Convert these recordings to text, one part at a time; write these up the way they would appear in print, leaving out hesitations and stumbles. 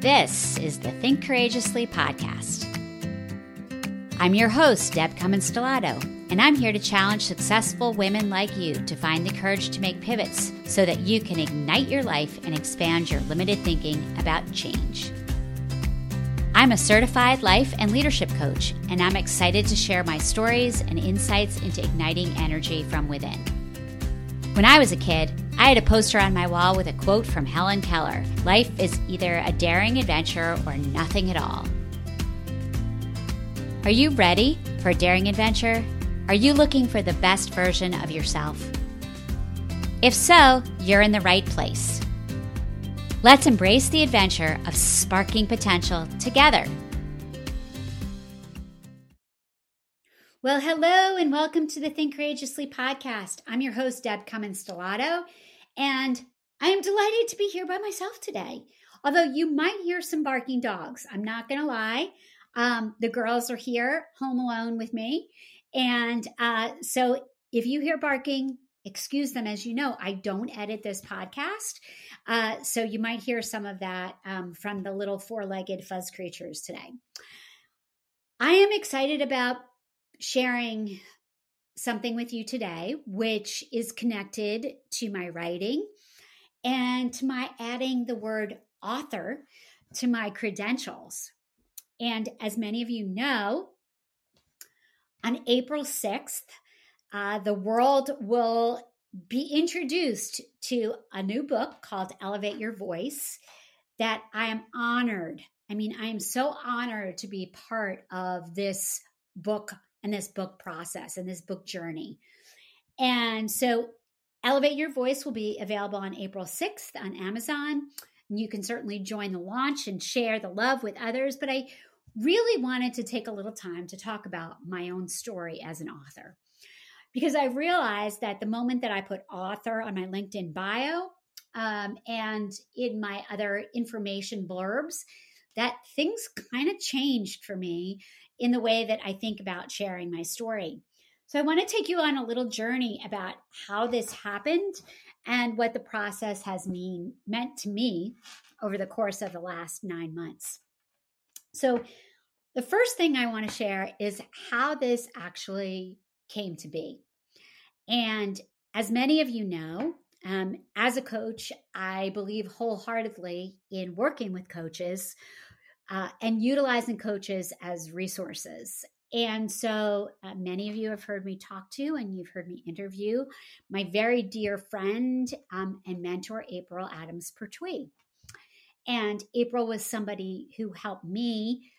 This is the Think Courageously podcast. I'm your host, Deb Cummins Stellato, and I'm here to challenge successful women like you to find the courage to make pivots so that you can ignite your life and expand your limited thinking about change. I'm a certified life and leadership coach, and I'm excited to share my stories and insights into igniting energy from within. When I was a kid, I had a poster on my wall with a quote from Helen Keller, "Life is either a daring adventure or nothing at all." Are you ready for a daring adventure? Are you looking for the best version of yourself? If so, you're in the right place. Let's embrace the adventure of sparking potential together. Well, hello and welcome to the Think Courageously podcast. I'm your host, Deb Cummins Stellato, and I am delighted to be here by myself today. Although you might hear some barking dogs, I'm not going to lie. The girls are here home alone with me. And so if you hear barking, excuse them. As you know, I don't edit this podcast. So you might hear some of that from the little four-legged fuzz creatures today. I am excited about sharing something with you today, which is connected to my writing and to my adding the word author to my credentials. And as many of you know, on April 6th, the world will be introduced to a new book called Elevate Your Voice that I am honored. I mean, I am so honored to be part of this book and this book process and this book journey. And so Elevate Your Voice will be available on April 6th on Amazon. And you can certainly join the launch and share the love with others. But I really wanted to take a little time to talk about my own story as an author, because I realized that the moment that I put author on my LinkedIn bio and in my other information blurbs, that things kind of changed for me in the way that I think about sharing my story. So I want to take you on a little journey about how this happened and what the process has meant to me over the course of the last 9 months. So the first thing I want to share is how this actually came to be. And as many of you know, as a coach, I believe wholeheartedly in working with coaches and utilizing coaches as resources. And so many of you have heard me talk to, and you've heard me interview my very dear friend and mentor, April Adams-Pertwee. And April was somebody who helped me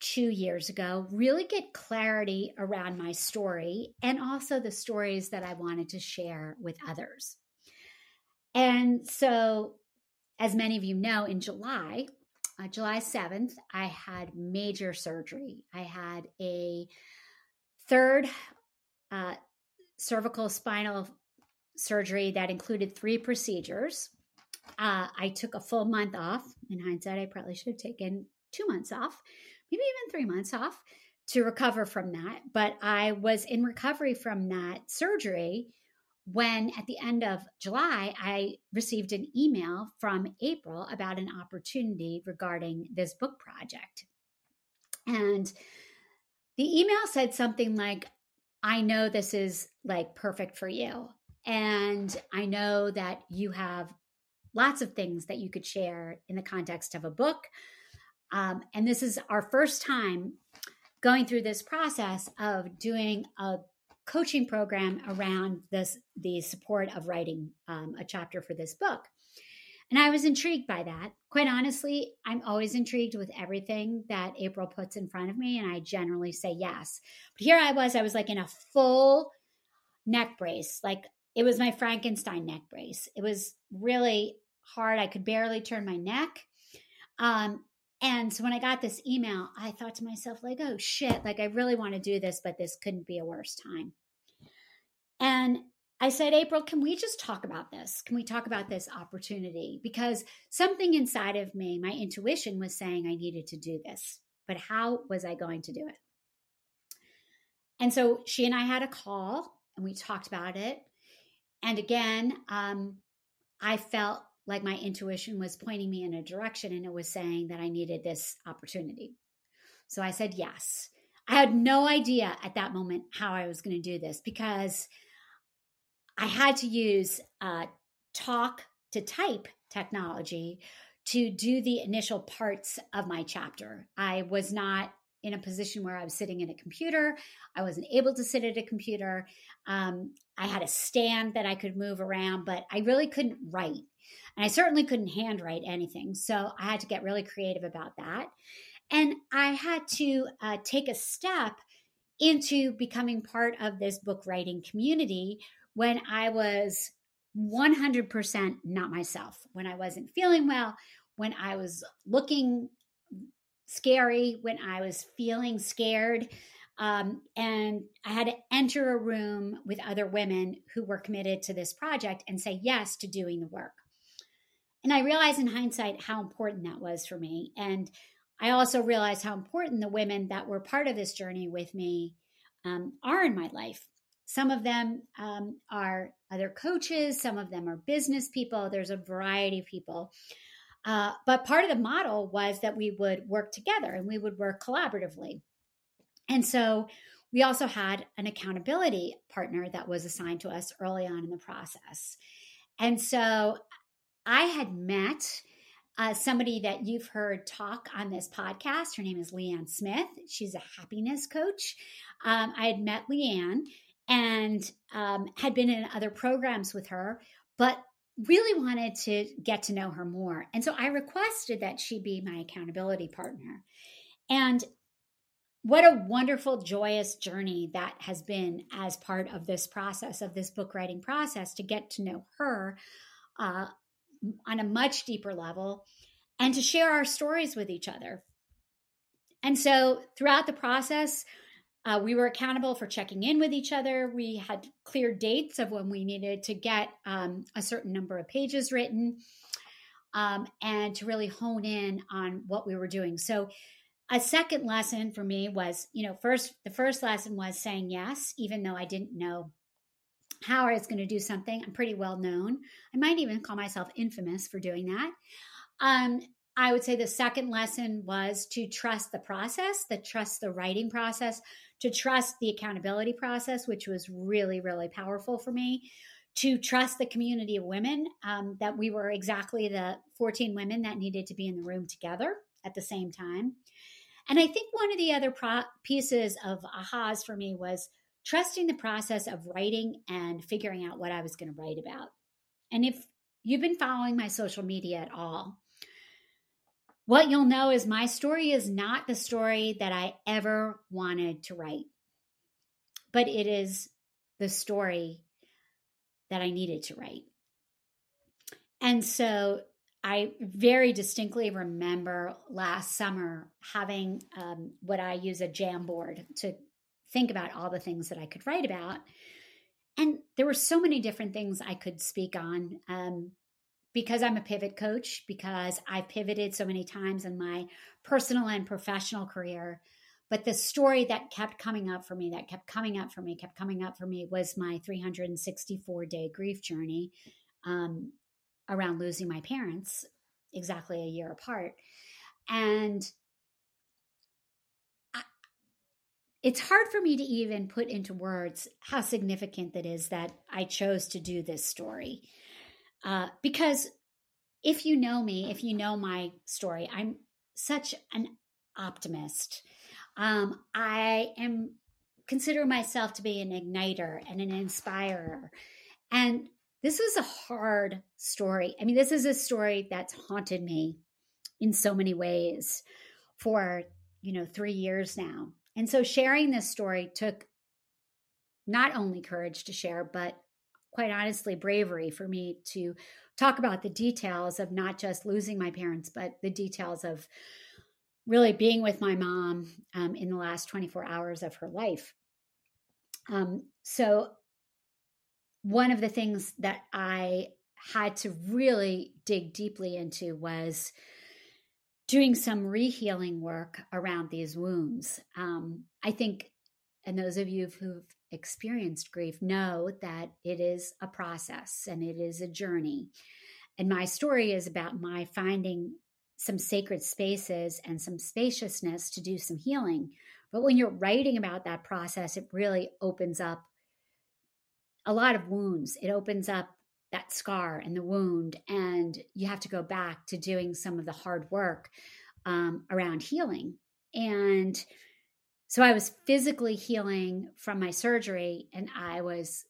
2 years ago really get clarity around my story and also the stories that I wanted to share with others. And so, as many of you know, in July 7th, I had major surgery. I had a third cervical spinal surgery that included 3 procedures. I took a full month off. In hindsight, I probably should have taken 2 months off, maybe even 3 months off to recover from that. But I was in recovery from that surgery when at the end of July, I received an email from April about an opportunity regarding this book project. And the email said something like, "I know this is like perfect for you. And I know that you have lots of things that you could share in the context of a book. And this is our first time going through this process of doing a coaching program around this, the support of writing a chapter for this book." And I was intrigued by that. Quite honestly, I'm always intrigued with everything that April puts in front of me, and I generally say yes. But here I was like in a full neck brace. Like, it was my Frankenstein neck brace. It was really hard. I could barely turn my neck. And so when I got this email, I thought to myself, like, oh shit, like I really want to do this, but this couldn't be a worse time. And I said, "April, can we just talk about this? Can we talk about this opportunity?" Because something inside of me, my intuition was saying I needed to do this, but how was I going to do it? And so she and I had a call and we talked about it. And again, I felt like my intuition was pointing me in a direction and it was saying that I needed this opportunity. So I said yes. I had no idea at that moment how I was going to do this because I had to use talk to type technology to do the initial parts of my chapter. I was not in a position where I was sitting at a computer. I wasn't able to sit at a computer. I had a stand that I could move around, but I really couldn't write. And I certainly couldn't handwrite anything. So I had to get really creative about that. And I had to take a step into becoming part of this book writing community when I was 100% not myself, when I wasn't feeling well, when I was looking scary, when I was feeling scared. And I had to enter a room with other women who were committed to this project and say yes to doing the work. And I realized in hindsight how important that was for me. And I also realized how important the women that were part of this journey with me are in my life. Some of them are other coaches. Some of them are business people. There's a variety of people. But part of the model was that we would work together and we would work collaboratively. And so we also had an accountability partner that was assigned to us early on in the process. And so I had met somebody that you've heard talk on this podcast. Her name is Leanne Smith. She's a happiness coach. I had met Leanne and had been in other programs with her, but really wanted to get to know her more. And so I requested that she be my accountability partner. And what a wonderful, joyous journey that has been as part of this process, of this book writing process, to get to know her on a much deeper level and to share our stories with each other. And so throughout the process, we were accountable for checking in with each other. We had clear dates of when we needed to get a certain number of pages written and to really hone in on what we were doing. So a second lesson for me was, the first lesson was saying yes, even though I didn't know how I was going to do something. I'm pretty well known. I might even call myself infamous for doing that. I would say the second lesson was to trust the process, to trust the writing process, to trust the accountability process, which was really, really powerful for me, to trust the community of women, that we were exactly the 14 women that needed to be in the room together at the same time. And I think one of the other pieces of ahas for me was trusting the process of writing and figuring out what I was going to write about. And if you've been following my social media at all, what you'll know is my story is not the story that I ever wanted to write, but it is the story that I needed to write. And so I very distinctly remember last summer having what I use a Jamboard to think about all the things that I could write about. And there were so many different things I could speak on. Because I'm a pivot coach, because I've pivoted so many times in my personal and professional career. But the story that kept coming up for me was my 364-day grief journey around losing my parents exactly a year apart. And it's hard for me to even put into words how significant that is that I chose to do this story. Because if you know me, if you know my story, I'm such an optimist. I consider myself to be an igniter and an inspirer. And this was a hard story. I mean, this is a story that's haunted me in so many ways for, 3 years now. And so sharing this story took not only courage to share, but quite honestly, bravery for me to talk about the details of not just losing my parents, but the details of really being with my mom in the last 24 hours of her life. So one of the things that I had to really dig deeply into was doing some rehealing work around these wounds. I think, and those of you who've experienced grief know that it is a process and it is a journey. And my story is about my finding some sacred spaces and some spaciousness to do some healing. But when you're writing about that process, it really opens up a lot of wounds. It opens up that scar and the wound, and you have to go back to doing some of the hard work around healing. And so I was physically healing from my surgery, and I was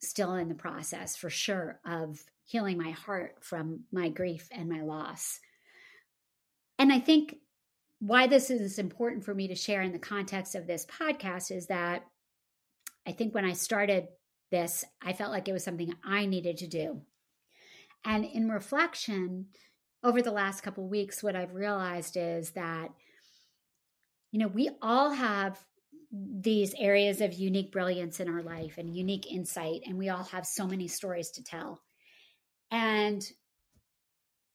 still in the process for sure of healing my heart from my grief and my loss. And I think why this is important for me to share in the context of this podcast is that I think when I started this, I felt like it was something I needed to do. And in reflection, over the last couple of weeks, what I've realized is that, you know, we all have these areas of unique brilliance in our life and unique insight, and we all have so many stories to tell. And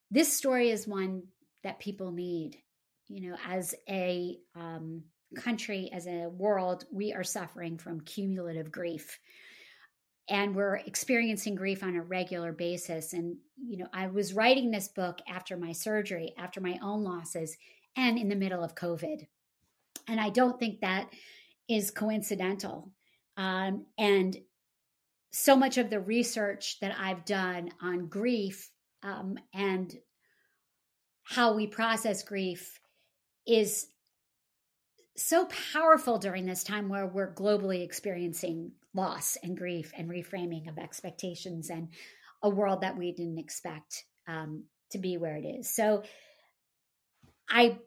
this story is one that people need. You know, as a country, as a world, we are suffering from cumulative grief, and we're experiencing grief on a regular basis. And, you know, I was writing this book after my surgery, after my own losses, and in the middle of COVID. And I don't think that is coincidental. And so much of the research that I've done on grief and how we process grief is so powerful during this time where we're globally experiencing loss and grief and reframing of expectations and a world that we didn't expect to be where it is. So I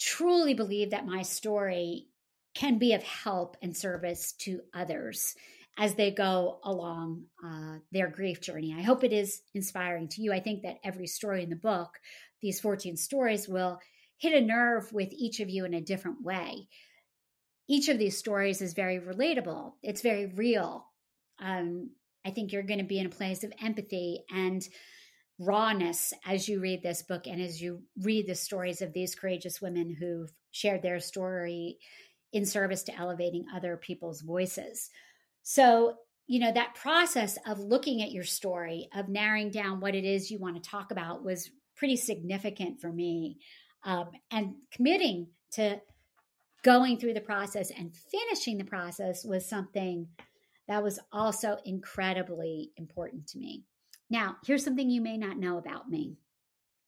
truly believe that my story can be of help and service to others as they go along their grief journey. I hope it is inspiring to you. I think that every story in the book, these 14 stories, will hit a nerve with each of you in a different way. Each of these stories is very relatable. It's very real. I think you're going to be in a place of empathy and rawness as you read this book and as you read the stories of these courageous women who've shared their story in service to elevating other people's voices. So, you know, that process of looking at your story, of narrowing down what it is you want to talk about, was pretty significant for me. And committing to going through the process and finishing the process was something that was also incredibly important to me. Now, here's something you may not know about me.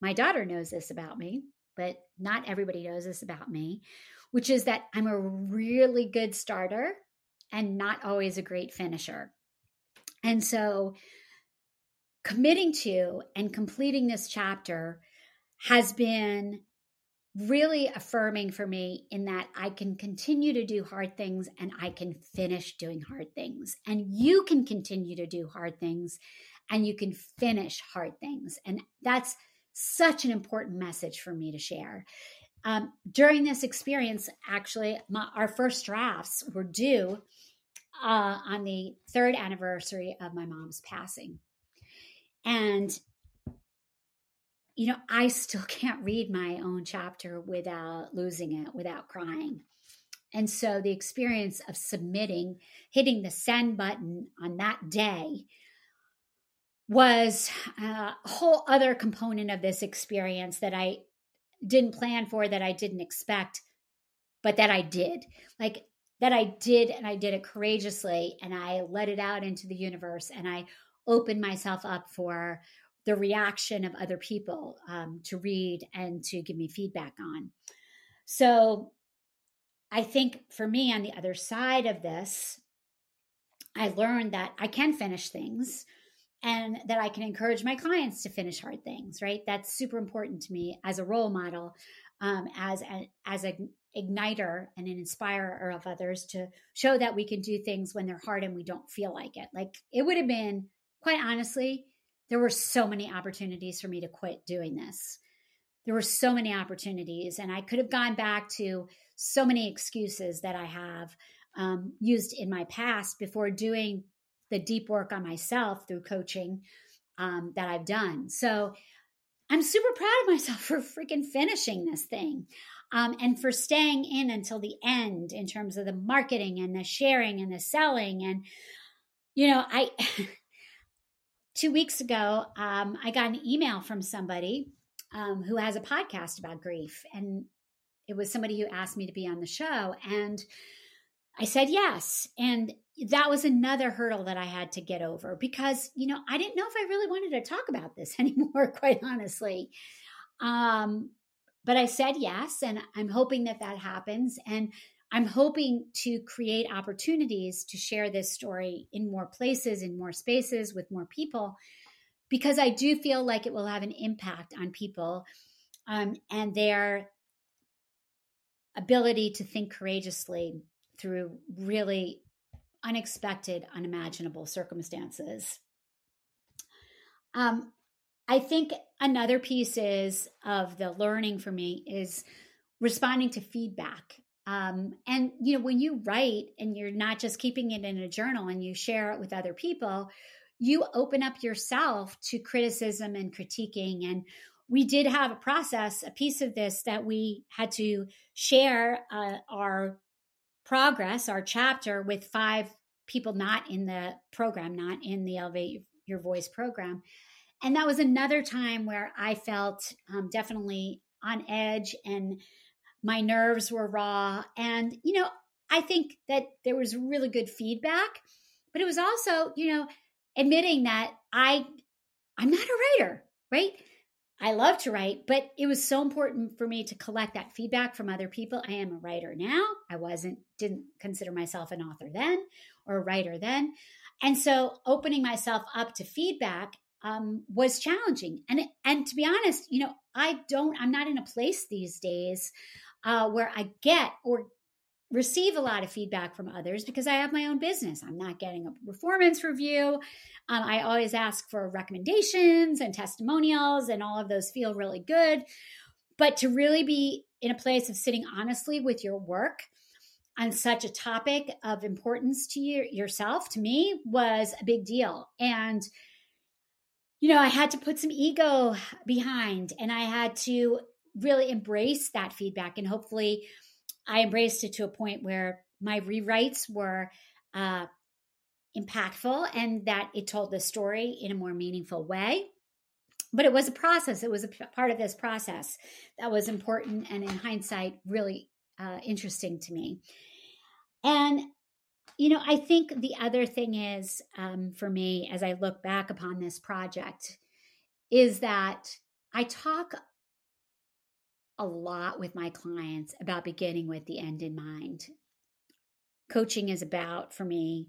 My daughter knows this about me, but not everybody knows this about me, which is that I'm a really good starter and not always a great finisher. And so committing to and completing this chapter has been really affirming for me in that I can continue to do hard things and I can finish doing hard things. And you can continue to do hard things and you can finish hard things. And that's such an important message for me to share. During this experience, actually, our first drafts were due on the third anniversary of my mom's passing. And, you know, I still can't read my own chapter without losing it, without crying. And so the experience of submitting, hitting the send button on that day, was a whole other component of this experience that I didn't plan for, that I didn't expect, but that I did. Like, that I did, and I did it courageously, and I let it out into the universe, and I opened myself up for the reaction of other people to read and to give me feedback on. So I think for me, on the other side of this, I learned that I can finish things, and that I can encourage my clients to finish hard things, right? That's super important to me as a role model, as an igniter and an inspirer of others, to show that we can do things when they're hard and we don't feel like it. Like, it would have been, quite honestly, there were so many opportunities for me to quit doing this. There were so many opportunities, and I could have gone back to so many excuses that I have used in my past before doing the deep work on myself through coaching that I've done. So I'm super proud of myself for freaking finishing this thing and for staying in until the end in terms of the marketing and the sharing and the selling. And, you know, I 2 weeks ago, I got an email from somebody who has a podcast about grief. And it was somebody who asked me to be on the show. And I said yes. And that was another hurdle that I had to get over because, you know, I didn't know if I really wanted to talk about this anymore, quite honestly. But I said yes, and I'm hoping that that happens. And I'm hoping to create opportunities to share this story in more places, in more spaces, with more people, because I do feel like it will have an impact on people and their ability to think courageously through really unexpected, unimaginable circumstances. I think another piece is of the learning for me is responding to feedback. And, you know, when you write and you're not just keeping it in a journal and you share it with other people, you open up yourself to criticism and critiquing. And we did have a process, a piece of this that we had to share our progress, our chapter with 5 people not in the program, not in the Elevate Your Voice program. And that was another time where I felt definitely on edge and my nerves were raw. And, you know, I think that there was really good feedback, but it was also, you know, admitting that I'm not a writer, right? I love to write, but it was so important for me to collect that feedback from other people. I am a writer now. I didn't consider myself an author then or a writer then. And so opening myself up to feedback was challenging. And to be honest, you know, I'm not in a place these days where I get or receive a lot of feedback from others because I have my own business. I'm not getting a performance review. I always ask for recommendations and testimonials, and all of those feel really good. But to really be in a place of sitting honestly with your work on such a topic of importance to yourself, to me, was a big deal. And you know, I had to put some ego behind, and I had to really embrace that feedback. And hopefully I embraced it to a point where my rewrites were impactful and that it told the story in a more meaningful way. But it was a process. It was a part of this process that was important and, in hindsight, really interesting to me. And you know, I think the other thing is for me, as I look back upon this project, is that I talk a lot with my clients about beginning with the end in mind. Coaching is about, for me,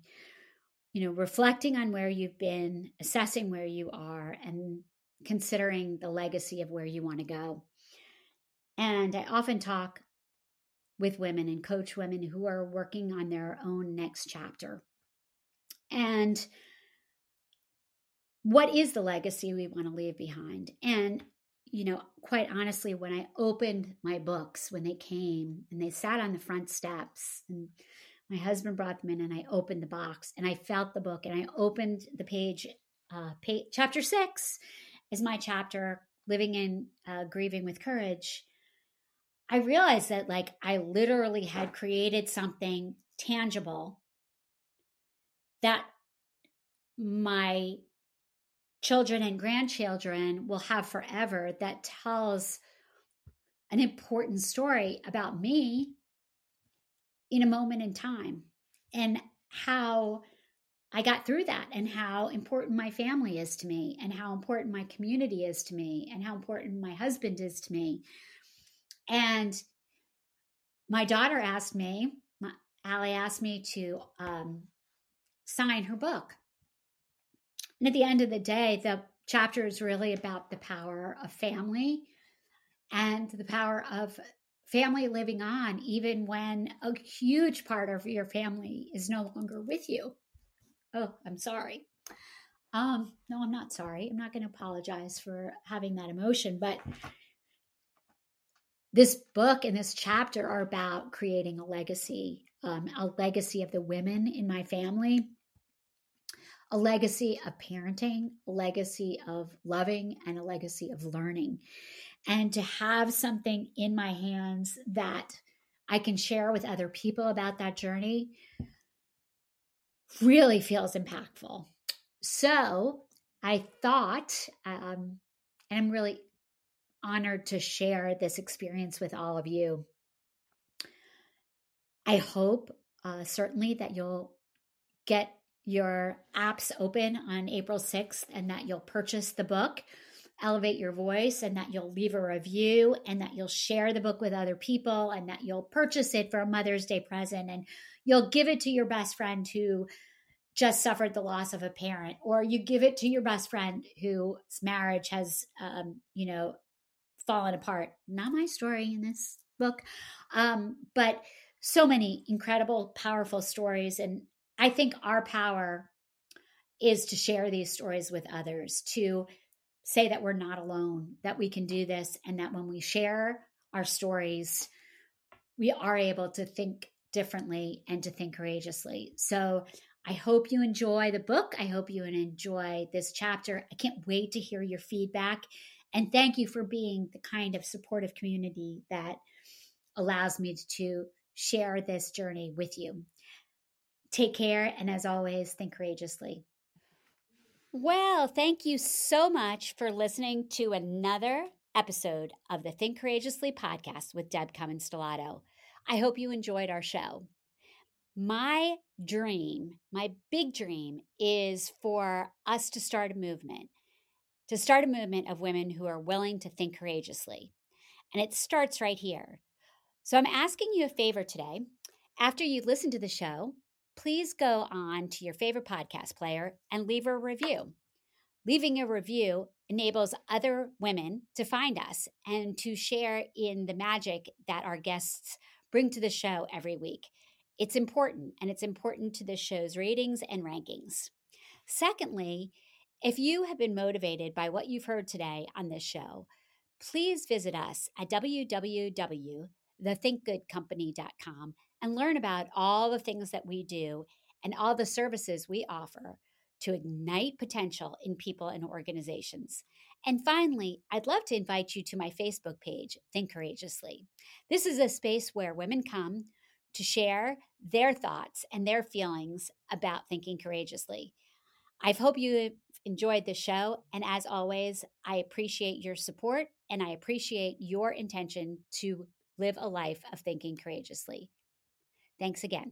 you know, reflecting on where you've been, assessing where you are, and considering the legacy of where you want to go. And I often talk with women and coach women who are working on their own next chapter. And what is the legacy we want to leave behind? And, you know, quite honestly, when I opened my books, when they came and they sat on the front steps, and my husband brought them in, and I opened the box and I felt the book, and I opened the page, chapter 6 is my chapter, Living and Grieving with Courage. I realized that, like, I literally had created something tangible that my children and grandchildren will have forever, that tells an important story about me in a moment in time, and how I got through that, and how important my family is to me, and how important my community is to me, and how important my husband is to me. And my daughter asked me, Allie asked me to sign her book. And at the end of the day, the chapter is really about the power of family and the power of family living on, even when a huge part of your family is no longer with you. Oh, I'm sorry. No, I'm not sorry. I'm not going to apologize for having that emotion, but this book and this chapter are about creating a legacy of the women in my family, a legacy of parenting, a legacy of loving, and a legacy of learning. And to have something in my hands that I can share with other people about that journey really feels impactful. So I thought, and I'm really honored to share this experience with all of you. I hope certainly that you'll get your apps open on April 6th and that you'll purchase the book, Elevate Your Voice, and that you'll leave a review and that you'll share the book with other people and that you'll purchase it for a Mother's Day present and you'll give it to your best friend who just suffered the loss of a parent, or you give it to your best friend whose marriage has, fallen apart. Not my story in this book, but so many incredible, powerful stories. And I think our power is to share these stories with others, to say that we're not alone, that we can do this, and that when we share our stories, we are able to think differently and to think courageously. So I hope you enjoy the book. I hope you enjoy this chapter. I can't wait to hear your feedback. And thank you for being the kind of supportive community that allows me to share this journey with you. Take care. And as always, think courageously. Well, thank you so much for listening to another episode of the Think Courageously podcast with Deb Cummins Stellato. I hope you enjoyed our show. My dream, my big dream, is for us to start a movement of women who are willing to think courageously. And it starts right here. So I'm asking you a favor today. After you listen to the show, please go on to your favorite podcast player and leave a review. Leaving a review enables other women to find us and to share in the magic that our guests bring to the show every week. It's important, and it's important to the show's ratings and rankings. Secondly, if you have been motivated by what you've heard today on this show, please visit us at www.thethinkgoodcompany.com and learn about all the things that we do and all the services we offer to ignite potential in people and organizations. And finally, I'd love to invite you to my Facebook page, Think Courageously. This is a space where women come to share their thoughts and their feelings about thinking courageously. I hope you enjoyed the show. And as always, I appreciate your support and I appreciate your intention to live a life of thinking courageously. Thanks again.